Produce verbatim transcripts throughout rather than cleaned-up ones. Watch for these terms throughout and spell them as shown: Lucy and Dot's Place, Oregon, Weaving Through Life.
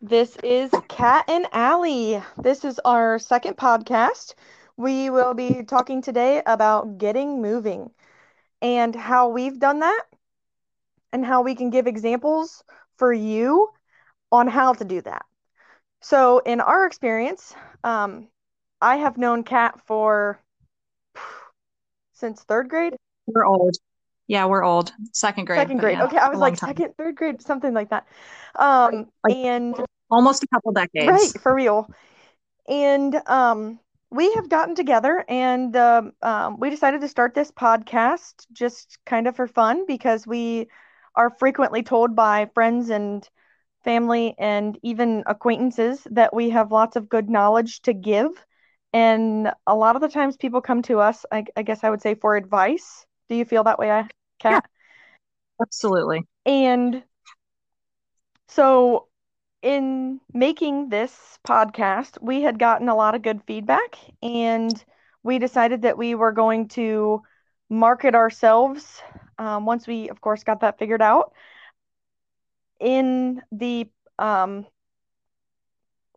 This is Kat and Allie. This is our second podcast. We will be talking today about getting moving and how we've done that and how we can give examples for you on how to do that. So in our experience, um, I have known Kat for since third grade. We're old. Yeah, we're old. Second grade. Second grade. Yeah, okay, I was like second, third grade, something like that. Um, like, and almost a couple decades. Right, for real. And um, we have gotten together, and uh, um, we decided to start this podcast just kind of for fun because we are frequently told by friends and family and even acquaintances that we have lots of good knowledge to give. And a lot of the times, people come to us. I, I guess I would say for advice. Do you feel that way, I? Kat? Yeah, absolutely. And so in making this podcast, we had gotten a lot of good feedback, and we decided that we were going to market ourselves um, once we, of course, got that figured out in the um,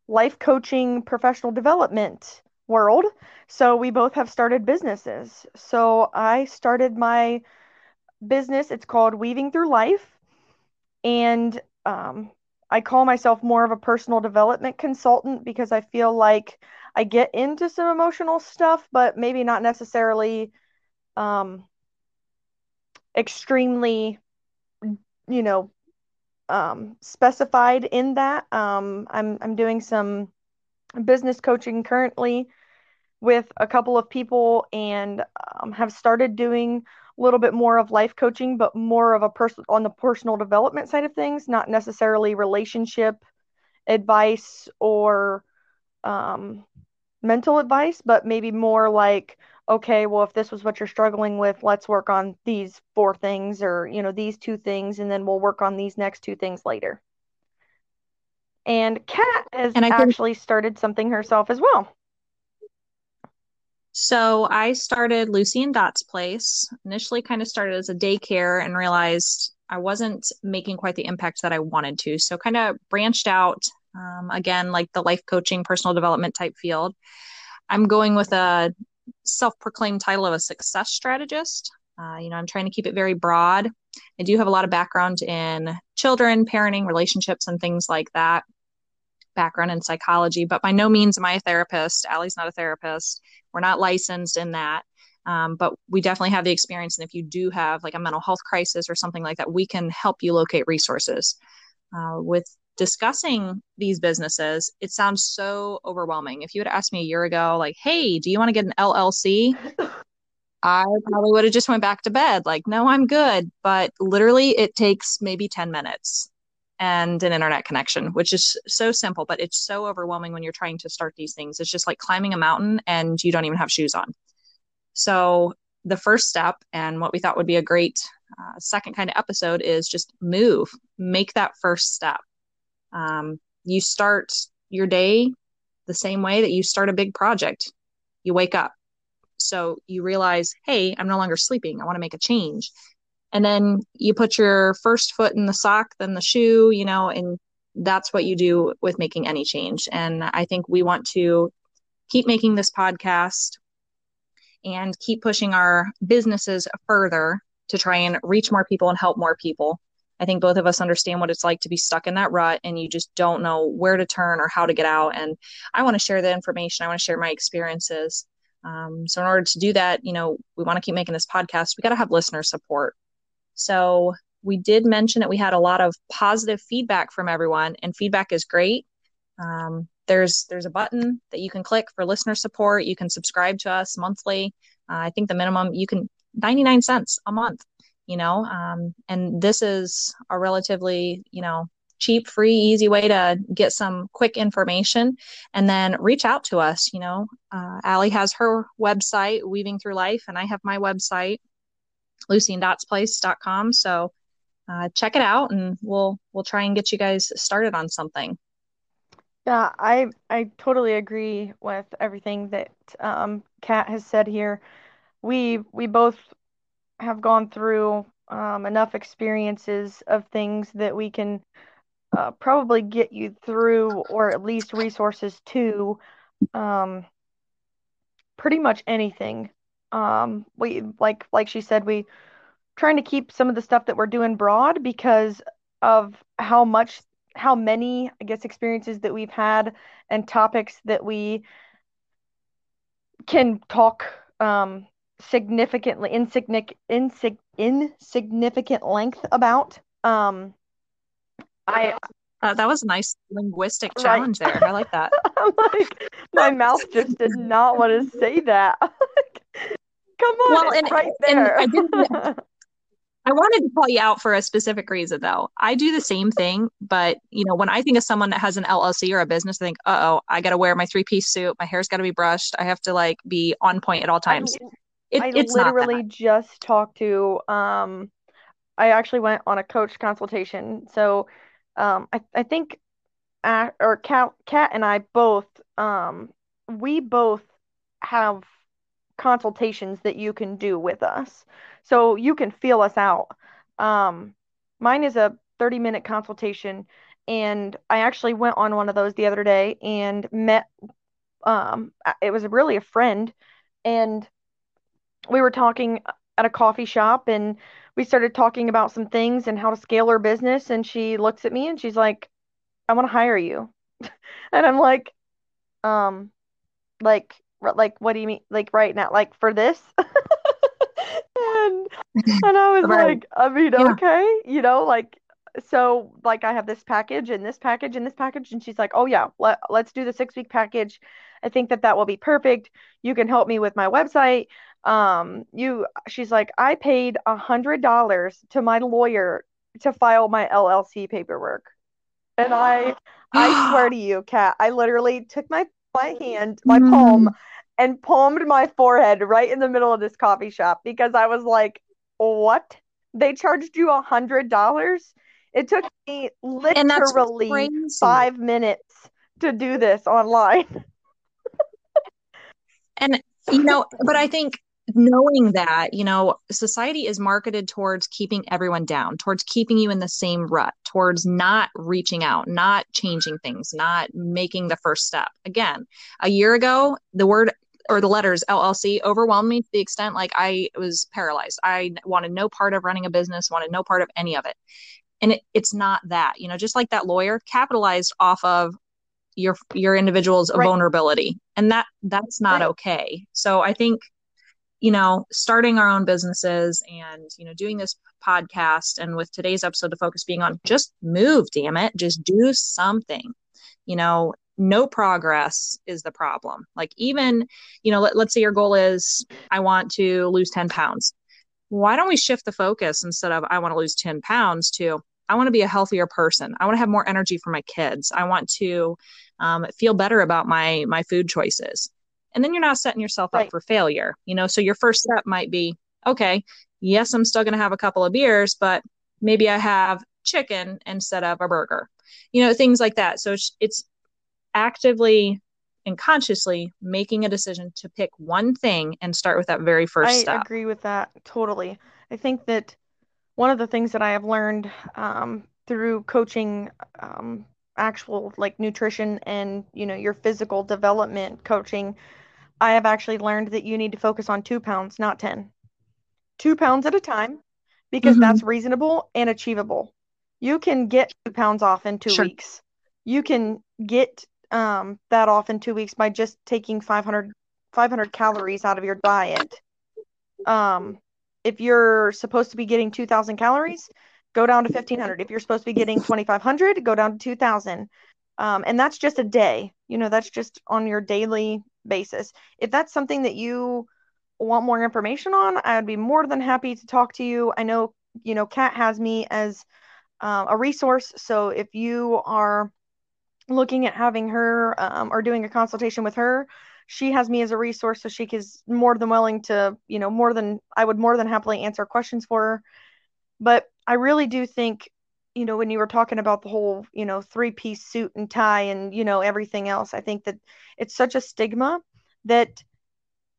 life coaching professional development world. So we both have started businesses. So I started my business. It's called Weaving Through Life. And um, I call myself more of a personal development consultant because I feel like I get into some emotional stuff, but maybe not necessarily um, extremely, you know, um, specified in that. Um, I'm, I'm doing some business coaching currently with a couple of people, and um, have started doing a little bit more of life coaching, but more of a person on the personal development side of things, not necessarily relationship advice or um, mental advice, but maybe more like, okay, well, if this was what you're struggling with, let's work on these four things, or, you know, these two things, and then we'll work on these next two things later. And Kat has and I actually think- started something herself as well. So I started Lucy and Dot's Place, initially kind of started as a daycare, and realized I wasn't making quite the impact that I wanted to. So kind of branched out, um, again, like the life coaching, personal development type field. I'm going with a self-proclaimed title of a success strategist. Uh, you know, I'm trying to keep it very broad. I do have a lot of background in children, parenting, relationships, and things like that. Background in psychology, but by no means am I a therapist. Allie's not a therapist. We're not licensed in that, um, but we definitely have the experience. And if you do have like a mental health crisis or something like that, we can help you locate resources. Uh, with discussing these businesses, it sounds so overwhelming. If you had asked me a year ago, like, hey, do you want to get an L L C? I probably would have just went back to bed. Like, no, I'm good. But literally it takes maybe ten minutes. And an internet connection, which is so simple, but it's so overwhelming when you're trying to start these things. It's just like climbing a mountain and you don't even have shoes on. So the first step, and what we thought would be a great uh, second kind of episode, is just move, make that first step. Um, you start your day the same way that you start a big project. You wake up. So you realize, hey, I'm no longer sleeping. I want to make a change. And then you put your first foot in the sock, then the shoe, you know, and that's what you do with making any change. And I think we want to keep making this podcast and keep pushing our businesses further to try and reach more people and help more people. I think both of us understand what it's like to be stuck in that rut and you just don't know where to turn or how to get out. And I want to share the information. I want to share my experiences. Um, so in order to do that, you know, we want to keep making this podcast. We got to have listener support. So we did mention that we had a lot of positive feedback from everyone, and feedback is great. Um, there's there's a button that you can click for listener support. You can subscribe to us monthly. Uh, I think the minimum you can ninety-nine cents a month, you know, um, and this is a relatively, you know, cheap, free, easy way to get some quick information and then reach out to us. You know, uh, Allie has her website, Weaving Through Life, and I have my website, lucy and dots place dot com. So uh, check it out, and we'll we'll try and get you guys started on something. Yeah, I I totally agree with everything that um, Kat has said here. We we both have gone through um, enough experiences of things that we can uh, probably get you through, or at least resources to um, pretty much anything. Um, we like like she said, we trying to keep some of the stuff that we're doing broad because of how much, how many, I guess, experiences that we've had and topics that we can talk um, significantly, insignific- insig- insignificant length about. Um, I uh, That was a nice linguistic challenge right there. I like that. I'm like, my mouth just did not want to say that. Come on, well, and, right there. And I didn't, I wanted to call you out for a specific reason, though. I do the same thing, but, you know, when I think of someone that has an L L C or a business, I think, uh-oh, I got to wear my three-piece suit. My hair's got to be brushed. I have to, like, be on point at all times. I, it, I it's literally just talked to, um, I actually went on a coach consultation. So um, I, I think, uh, or Kat, Kat and I both, um, we both have consultations that you can do with us, so you can feel us out. Um, mine is a thirty minute consultation, and I actually went on one of those the other day and met, um, it was really a friend, and we were talking at a coffee shop, and we started talking about some things and how to scale her business, and she looks at me and she's like, I want to hire you. And I'm like, um, like, like, what do you mean? Like, right now, like, for this? and and I was right. like, I mean, yeah. okay, you know, like, so, like, I have this package and this package and this package. And she's like, oh, yeah, let, let's do the six week package. I think that that will be perfect. You can help me with my website. Um, you, she's like, I paid a hundred dollars to my lawyer to file my L L C paperwork. And I, I swear to you, Kat, I literally took my my hand, my mm. palm, and palmed my forehead right in the middle of this coffee shop, because I was like, what? They charged you a hundred dollars? It took me literally five minutes to do this online. And, you know, but I think knowing that, you know, society is marketed towards keeping everyone down, towards keeping you in the same rut, towards not reaching out, not changing things, not making the first step. Again, a year ago, the word or the letters L L C overwhelmed me to the extent like I was paralyzed. I wanted no part of running a business, wanted no part of any of it. And it, it's not that, you know, just like that lawyer capitalized off of your, your individual's right. vulnerability, and that that's not right. okay. So I think, you know, starting our own businesses and, you know, doing this podcast, and with today's episode, the focus being on just move, damn it, just do something. You know, no progress is the problem. Like, even, you know, let, let's say your goal is, I want to lose ten pounds. Why don't we shift the focus instead of I want to lose ten pounds to I want to be a healthier person. I want to have more energy for my kids. I want to um, feel better about my, my food choices. And then you're not setting yourself right. up for failure, you know? So your first step might be, okay, yes, I'm still going to have a couple of beers, but maybe I have chicken instead of a burger, you know, things like that. So it's actively and consciously making a decision to pick one thing and start with that very first I step. I agree with that. Totally. I think that one of the things that I have learned um, through coaching, um, actual like nutrition and, you know, your physical development coaching, I have actually learned that you need to focus on two pounds, not ten. Two pounds at a time, because mm-hmm. that's reasonable and achievable. You can get two pounds off in two sure. weeks. You can get um, that off in two weeks by just taking five hundred, five hundred calories out of your diet. Um, if you're supposed to be getting two thousand calories, go down to fifteen hundred. If you're supposed to be getting twenty-five hundred, go down to two thousand. Um, and that's just a day. You know, that's just on your daily basis. If that's something that you want more information on, I would be more than happy to talk to you. I know, you know, Kat has me as uh, a resource. So if you are looking at having her um, or doing a consultation with her, she has me as a resource. So she is more than willing to, you know, more than I would more than happily answer questions for her. But I really do think, you know, when you were talking about the whole, you know, three-piece suit and tie and, you know, everything else, I think that it's such a stigma that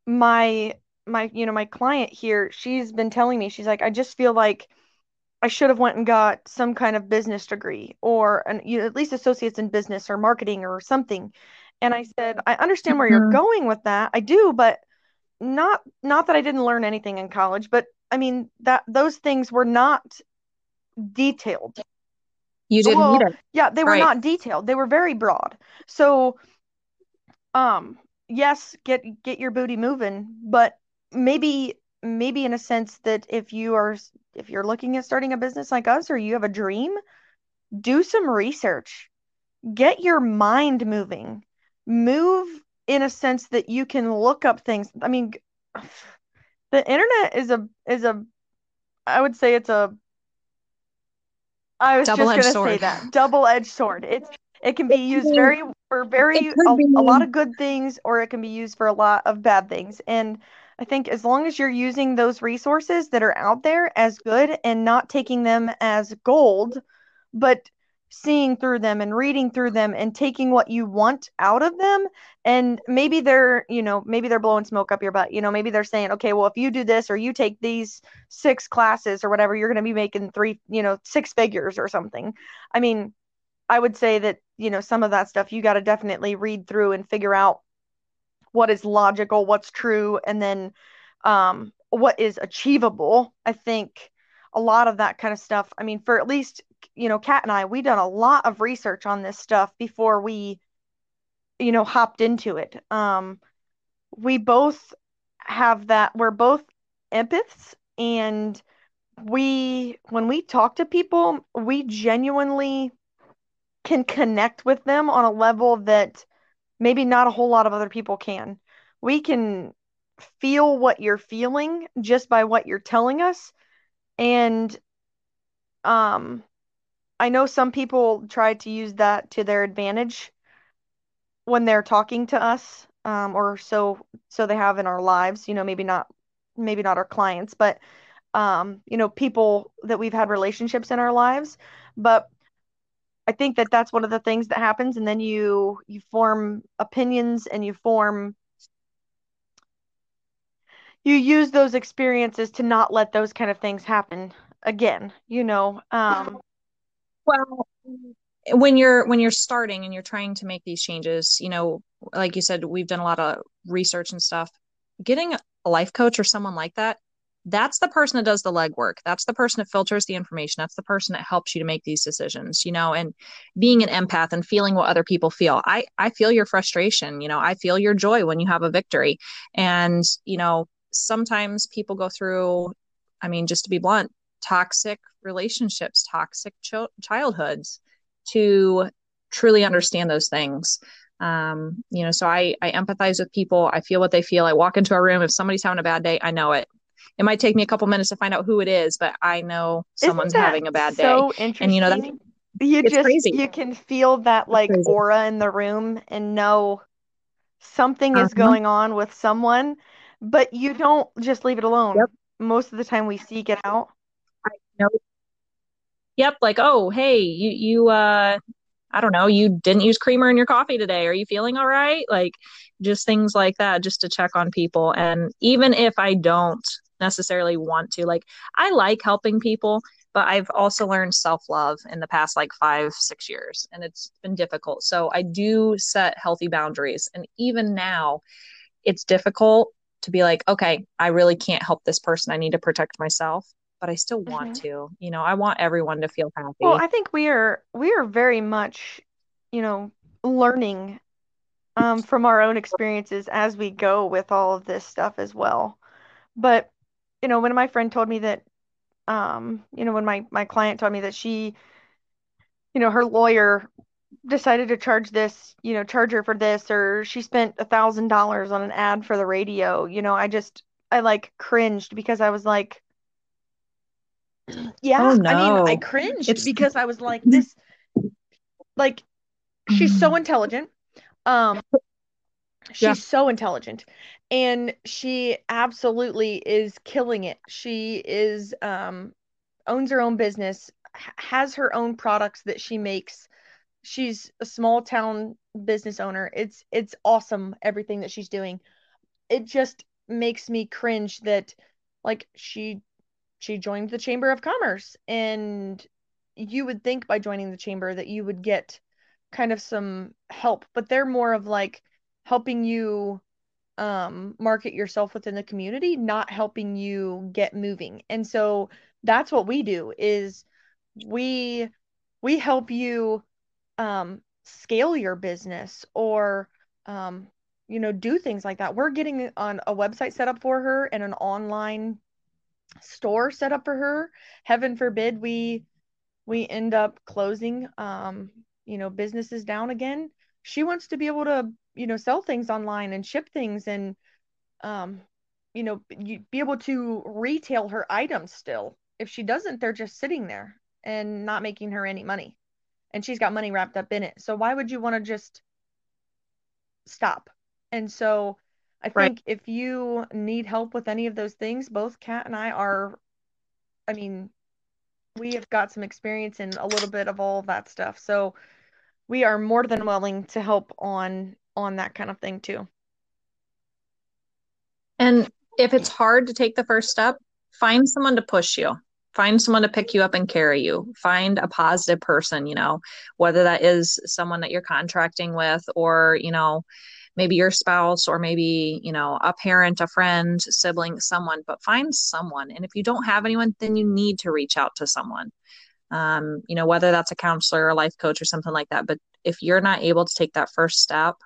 my, my, you know, my client here, she's been telling me, she's like, I just feel like I should have went and got some kind of business degree or an, you know, at least associates in business or marketing or something. And I said, I understand where mm-hmm. you're going with that. I do, but not, not that I didn't learn anything in college, but I mean that those things were not detailed. You didn't well, need it. Yeah. They were right. not detailed. They were very broad. So, um, yes, get, get your booty moving, but maybe, maybe in a sense that if you are, if you're looking at starting a business like us, or you have a dream, do some research, get your mind moving, move in a sense that you can look up things. I mean, the internet is a, is a, I would say it's a, I was double just going to say that double-edged sword. It's, it can be used very, for very, a, a lot of good things, or it can be used for a lot of bad things. And I think as long as you're using those resources that are out there as good and not taking them as gold, but seeing through them and reading through them and taking what you want out of them. And maybe they're, you know, maybe they're blowing smoke up your butt, you know, maybe they're saying, okay, well, if you do this, or you take these six classes or whatever, you're going to be making three, you know, six figures or something. I mean, I would say that, you know, some of that stuff, you got to definitely read through and figure out what is logical, what's true, and then um, what is achievable. I think a lot of that kind of stuff, I mean, for at least, you know, Kat and I, we done a lot of research on this stuff before we, you know, hopped into it. Um, we both have that, we're both empaths, and we, when we talk to people, we genuinely can connect with them on a level that maybe not a whole lot of other people can. We can feel what you're feeling just by what you're telling us. And um, I know some people try to use that to their advantage when they're talking to us, um, or so so they have in our lives, you know, maybe not maybe not our clients, but, um, you know, people that we've had relationships in our lives. But I think that that's one of the things that happens. And then you, you form opinions, and you form, you use those experiences to not let those kind of things happen again, you know? Um, well, when you're, when you're starting and you're trying to make these changes, you know, like you said, we've done a lot of research and stuff. Getting a life coach or someone like that, that's the person that does the legwork. That's the person that filters the information. That's the person that helps you to make these decisions, you know, and being an empath and feeling what other people feel. I, I feel your frustration, you know, I feel your joy when you have a victory. And, you know, sometimes people go through, I mean, just to be blunt, toxic relationships, toxic cho- childhoods to truly understand those things. Um, you know, so I, I empathize with people. I feel what they feel. I walk into a room. If somebody's having a bad day, I know it. It might take me a couple minutes to find out who it is, but I know someone's having a bad day. So interesting. And you know, that's, you it's just, crazy. You can feel that like aura in the room and know something uh-huh. is going on with someone, but you don't just leave it alone. Yep. Most of the time we seek it out. I know. Yep. Like, oh, hey, you, you, uh, I don't know, you didn't use creamer in your coffee today. Are you feeling all right? Like just things like that, just to check on people. And even if I don't necessarily want to, like, I like helping people, but I've also learned self-love in the past, like five, six years, and it's been difficult. So I do set healthy boundaries. And even now it's difficult to be like, okay, I really can't help this person. I need to protect myself, but I still want mm-hmm. to, you know, I want everyone to feel happy. Well, I think we are, we are very much, you know, learning um, from our own experiences as we go with all of this stuff as well. But you know, when my friend told me that, um, you know, when my, my client told me that she, you know, her lawyer decided to charge this, you know, charge her for this, or she spent a thousand dollars on an ad for the radio, you know, I just, I like cringed because I was like, yeah, oh, no. I mean, I cringed it's... because I was like this, like, she's so intelligent. Um, She's yeah. so intelligent, and she absolutely is killing it. She is, um, owns her own business, ha- has her own products that she makes. She's a small town business owner. It's, it's awesome. Everything that she's doing. It just makes me cringe that like she she joined the Chamber of Commerce. And you would think by joining the chamber that you would get kind of some help, but they're more of like helping you um, market yourself within the community, not helping you get moving. And so that's what we do, is we, we help you um, scale your business, or, um, you know, do things like that. We're getting on a website set up for her and an online store set up for her. Heaven forbid we, we end up closing, um, you know, businesses down again. She wants to be able to, you know, sell things online and ship things and, um, you know, you, be able to retail her items still. If she doesn't, they're just sitting there and not making her any money, and she's got money wrapped up in it. So why would you want to just stop? And so I think right. if you need help with any of those things, both Kat and I are, I mean, we have got some experience in a little bit of all of that stuff. So we are more than willing to help on, on that kind of thing too. And if it's hard to take the first step, find someone to push you, find someone to pick you up and carry you, find a positive person, you know, whether that is someone that you're contracting with, or, you know, maybe your spouse, or maybe, you know, a parent, a friend, sibling, someone, but find someone. And if you don't have anyone, then you need to reach out to someone, um, you know, whether that's a counselor or a life coach or something like that. But if you're not able to take that first step,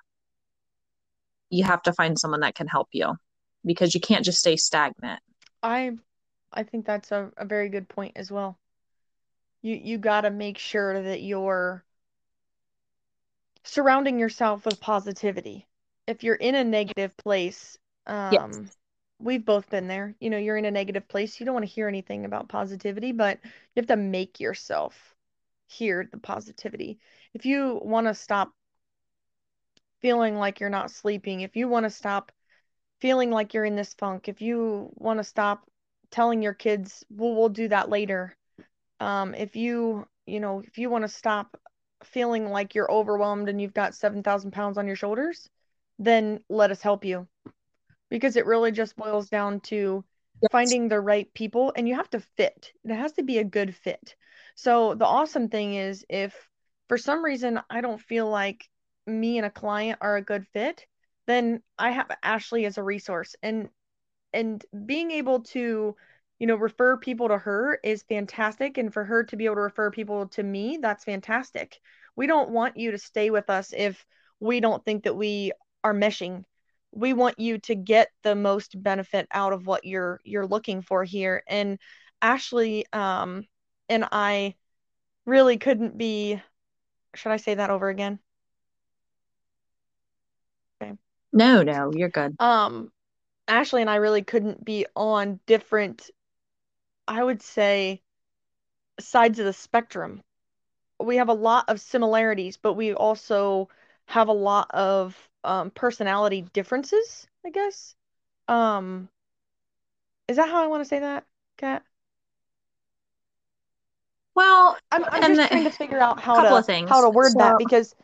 you have to find someone that can help you, because you can't just stay stagnant. I, I think that's a, a very good point as well. You, you got to make sure that you're surrounding yourself with positivity. If you're in a negative place, um, yes. we've both been there, you know, you're in a negative place. You don't want to hear anything about positivity, but you have to make yourself hear the positivity. If you want to stop feeling like you're not sleeping, if you want to stop feeling like you're in this funk, if you want to stop telling your kids, well, we'll do that later. Um, if you, you know, if you want to stop feeling like you're overwhelmed and you've got seven thousand pounds on your shoulders, then let us help you, because it really just boils down to yes. finding the right people, and you have to fit. It has to be a good fit. So the awesome thing is, if for some reason I don't feel like me and a client are a good fit, then I have Ashley as a resource, and, and being able to, you know, refer people to her is fantastic. And for her to be able to refer people to me, that's fantastic. We don't want you to stay with us if we don't think that we are meshing. We want you to get the most benefit out of what you're you're looking for here. And Ashley um, and I really couldn't be, should I say that over again? Okay. No, no, you're good. Um, Ashley and I really couldn't be on different, I would say, sides of the spectrum. We have a lot of similarities, but we also have a lot of um, personality differences, I guess. Um, is that how I want to say that, Kat? Well, I'm, I'm just the, trying to figure out how to things. how to word so, that because.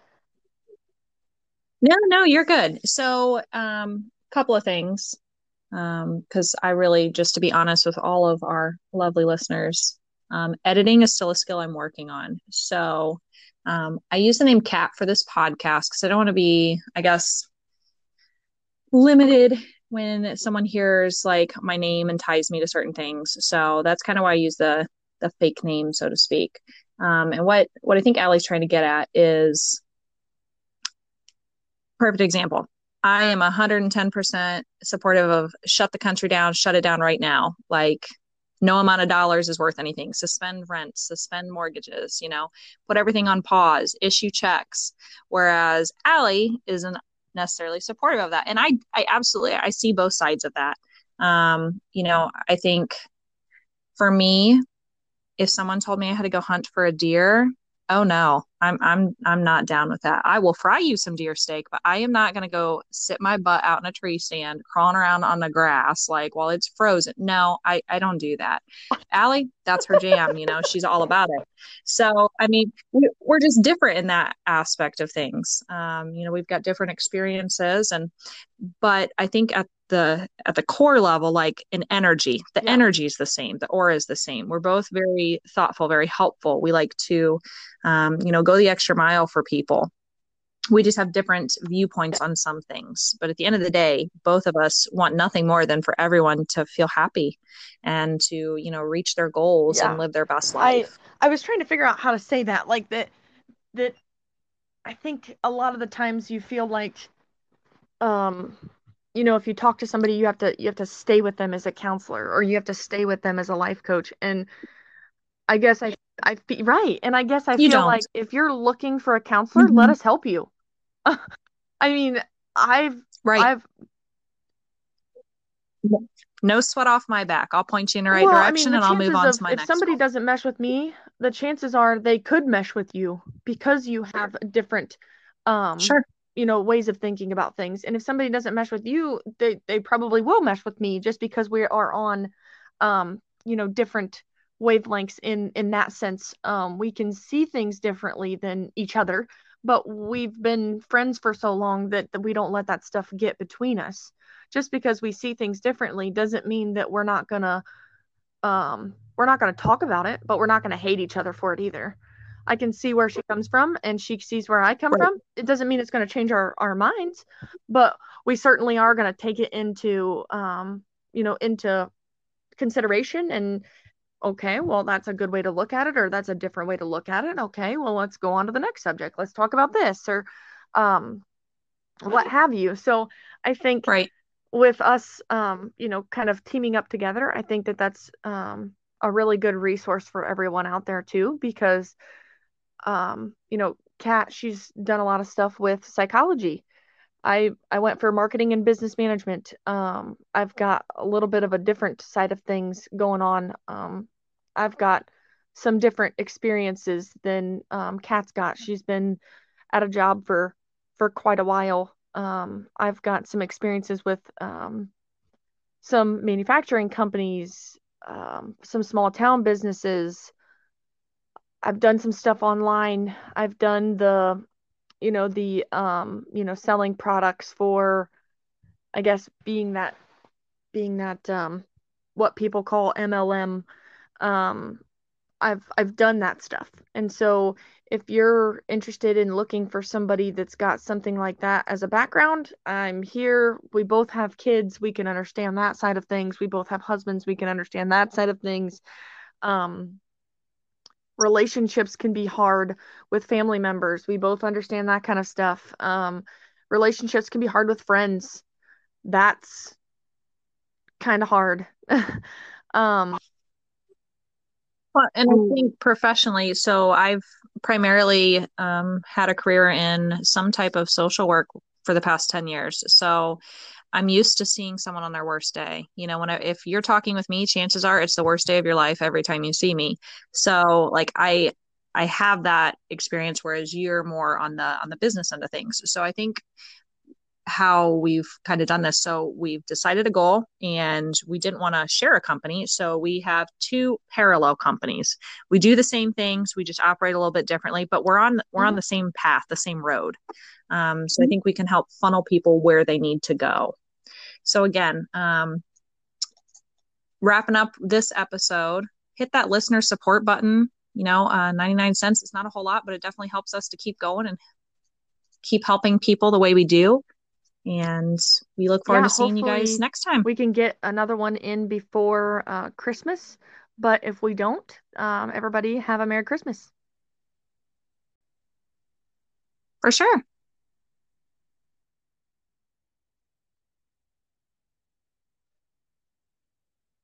No, no, you're good. So, um, couple of things, um, because I really, just to be honest with all of our lovely listeners, um, editing is still a skill I'm working on. So. Um, I use the name Kat for this podcast because I don't want to be, I guess, limited when someone hears like my name and ties me to certain things. So that's kind of why I use the the fake name, so to speak. Um, and what, what I think Allie's trying to get at is perfect example. I am one hundred ten percent supportive of shut the country down, shut it down right now. Like, no amount of dollars is worth anything. Suspend rent, suspend mortgages, you know, put everything on pause, issue checks. Whereas Allie isn't necessarily supportive of that. And I, I absolutely, I see both sides of that. Um, you know, I think for me, if someone told me I had to go hunt for a deer, oh no, I'm I'm I'm not down with that. I will fry you some deer steak, but I am not going to go sit my butt out in a tree stand, crawling around on the grass like while it's frozen. No, I, I don't do that. Allie, that's her jam. You know, she's all about it. So, I mean, we, we're just different in that aspect of things. Um, you know, we've got different experiences, and but I think at the at the core level, like in energy, the yeah. energy is the same. The aura is the same. We're both very thoughtful, very helpful. We like to, um, you know, go the extra mile for people. We just have different viewpoints on some things. But at the end of the day, both of us want nothing more than for everyone to feel happy and to, you know, reach their goals yeah. and live their best life. I, I was trying to figure out how to say that, like that, that I think a lot of the times you feel like, um, you know, if you talk to somebody, you have to, you have to stay with them as a counselor, or you have to stay with them as a life coach. And I guess I, I feel right. And I guess I you feel don't. like if you're looking for a counselor, mm-hmm. let us help you. I mean, I've, right. I've no sweat off my back. I'll point you in the right well, direction I mean, the and I'll move on of, to my if next. If somebody one. doesn't mesh with me, the chances are they could mesh with you because you have different, um, sure. you know, ways of thinking about things. And if somebody doesn't mesh with you, they, they probably will mesh with me just because we are on, um, you know, different wavelengths in, in that sense. Um, we can see things differently than each other, but we've been friends for so long that, that we don't let that stuff get between us. Just because we see things differently doesn't mean that we're not gonna, um, we're not going to talk about it, but we're not going to hate each other for it either. I can see where she comes from and she sees where I come right. from. It doesn't mean it's going to change our, our minds, but we certainly are going to take it into, um, you know, into consideration and, okay, well, that's a good way to look at it, or that's a different way to look at it. Okay, well, let's go on to the next subject. Let's talk about this, or um, what have you. So I think right. with us, um, you know, kind of teaming up together, I think that that's um, a really good resource for everyone out there too, because, um, you know, Kat, she's done a lot of stuff with psychology. I, I went for marketing and business management. Um, I've got a little bit of a different side of things going on. Um, I've got some different experiences than um, Kat's got. She's been at a job for, for quite a while. Um, I've got some experiences with um, some manufacturing companies, um, some small town businesses. I've done some stuff online. I've done the you know, the, um, you know, selling products for, I guess, being that, being that, um, what people call M L M. Um, I've, I've done that stuff. And so if you're interested in looking for somebody that's got something like that as a background, I'm here. We both have kids. We can understand that side of things. We both have husbands. We can understand that side of things. Um, relationships can be hard with family members. We both understand that kind of stuff. Um, relationships can be hard with friends. That's kind of hard. um, well, and I think professionally, so I've primarily um, had a career in some type of social work for the past ten years. So I'm used to seeing someone on their worst day. You know, when I, if you're talking with me, chances are it's the worst day of your life every time you see me. So like I, I have that experience, whereas you're more on the, on the business end of things. So I think how we've kind of done this. So we've decided a goal and we didn't want to share a company. So we have two parallel companies. We do the same things. We just operate a little bit differently, but we're on, we're on the same path, the same road. Um, so I think we can help funnel people where they need to go. So again, um, wrapping up this episode, hit that listener support button, you know, uh, ninety-nine cents. It's not a whole lot, but it definitely helps us to keep going and keep helping people the way we do. And we look forward yeah, to seeing you guys next time. We can get another one in before uh, Christmas, but if we don't, um, everybody have a Merry Christmas. For sure.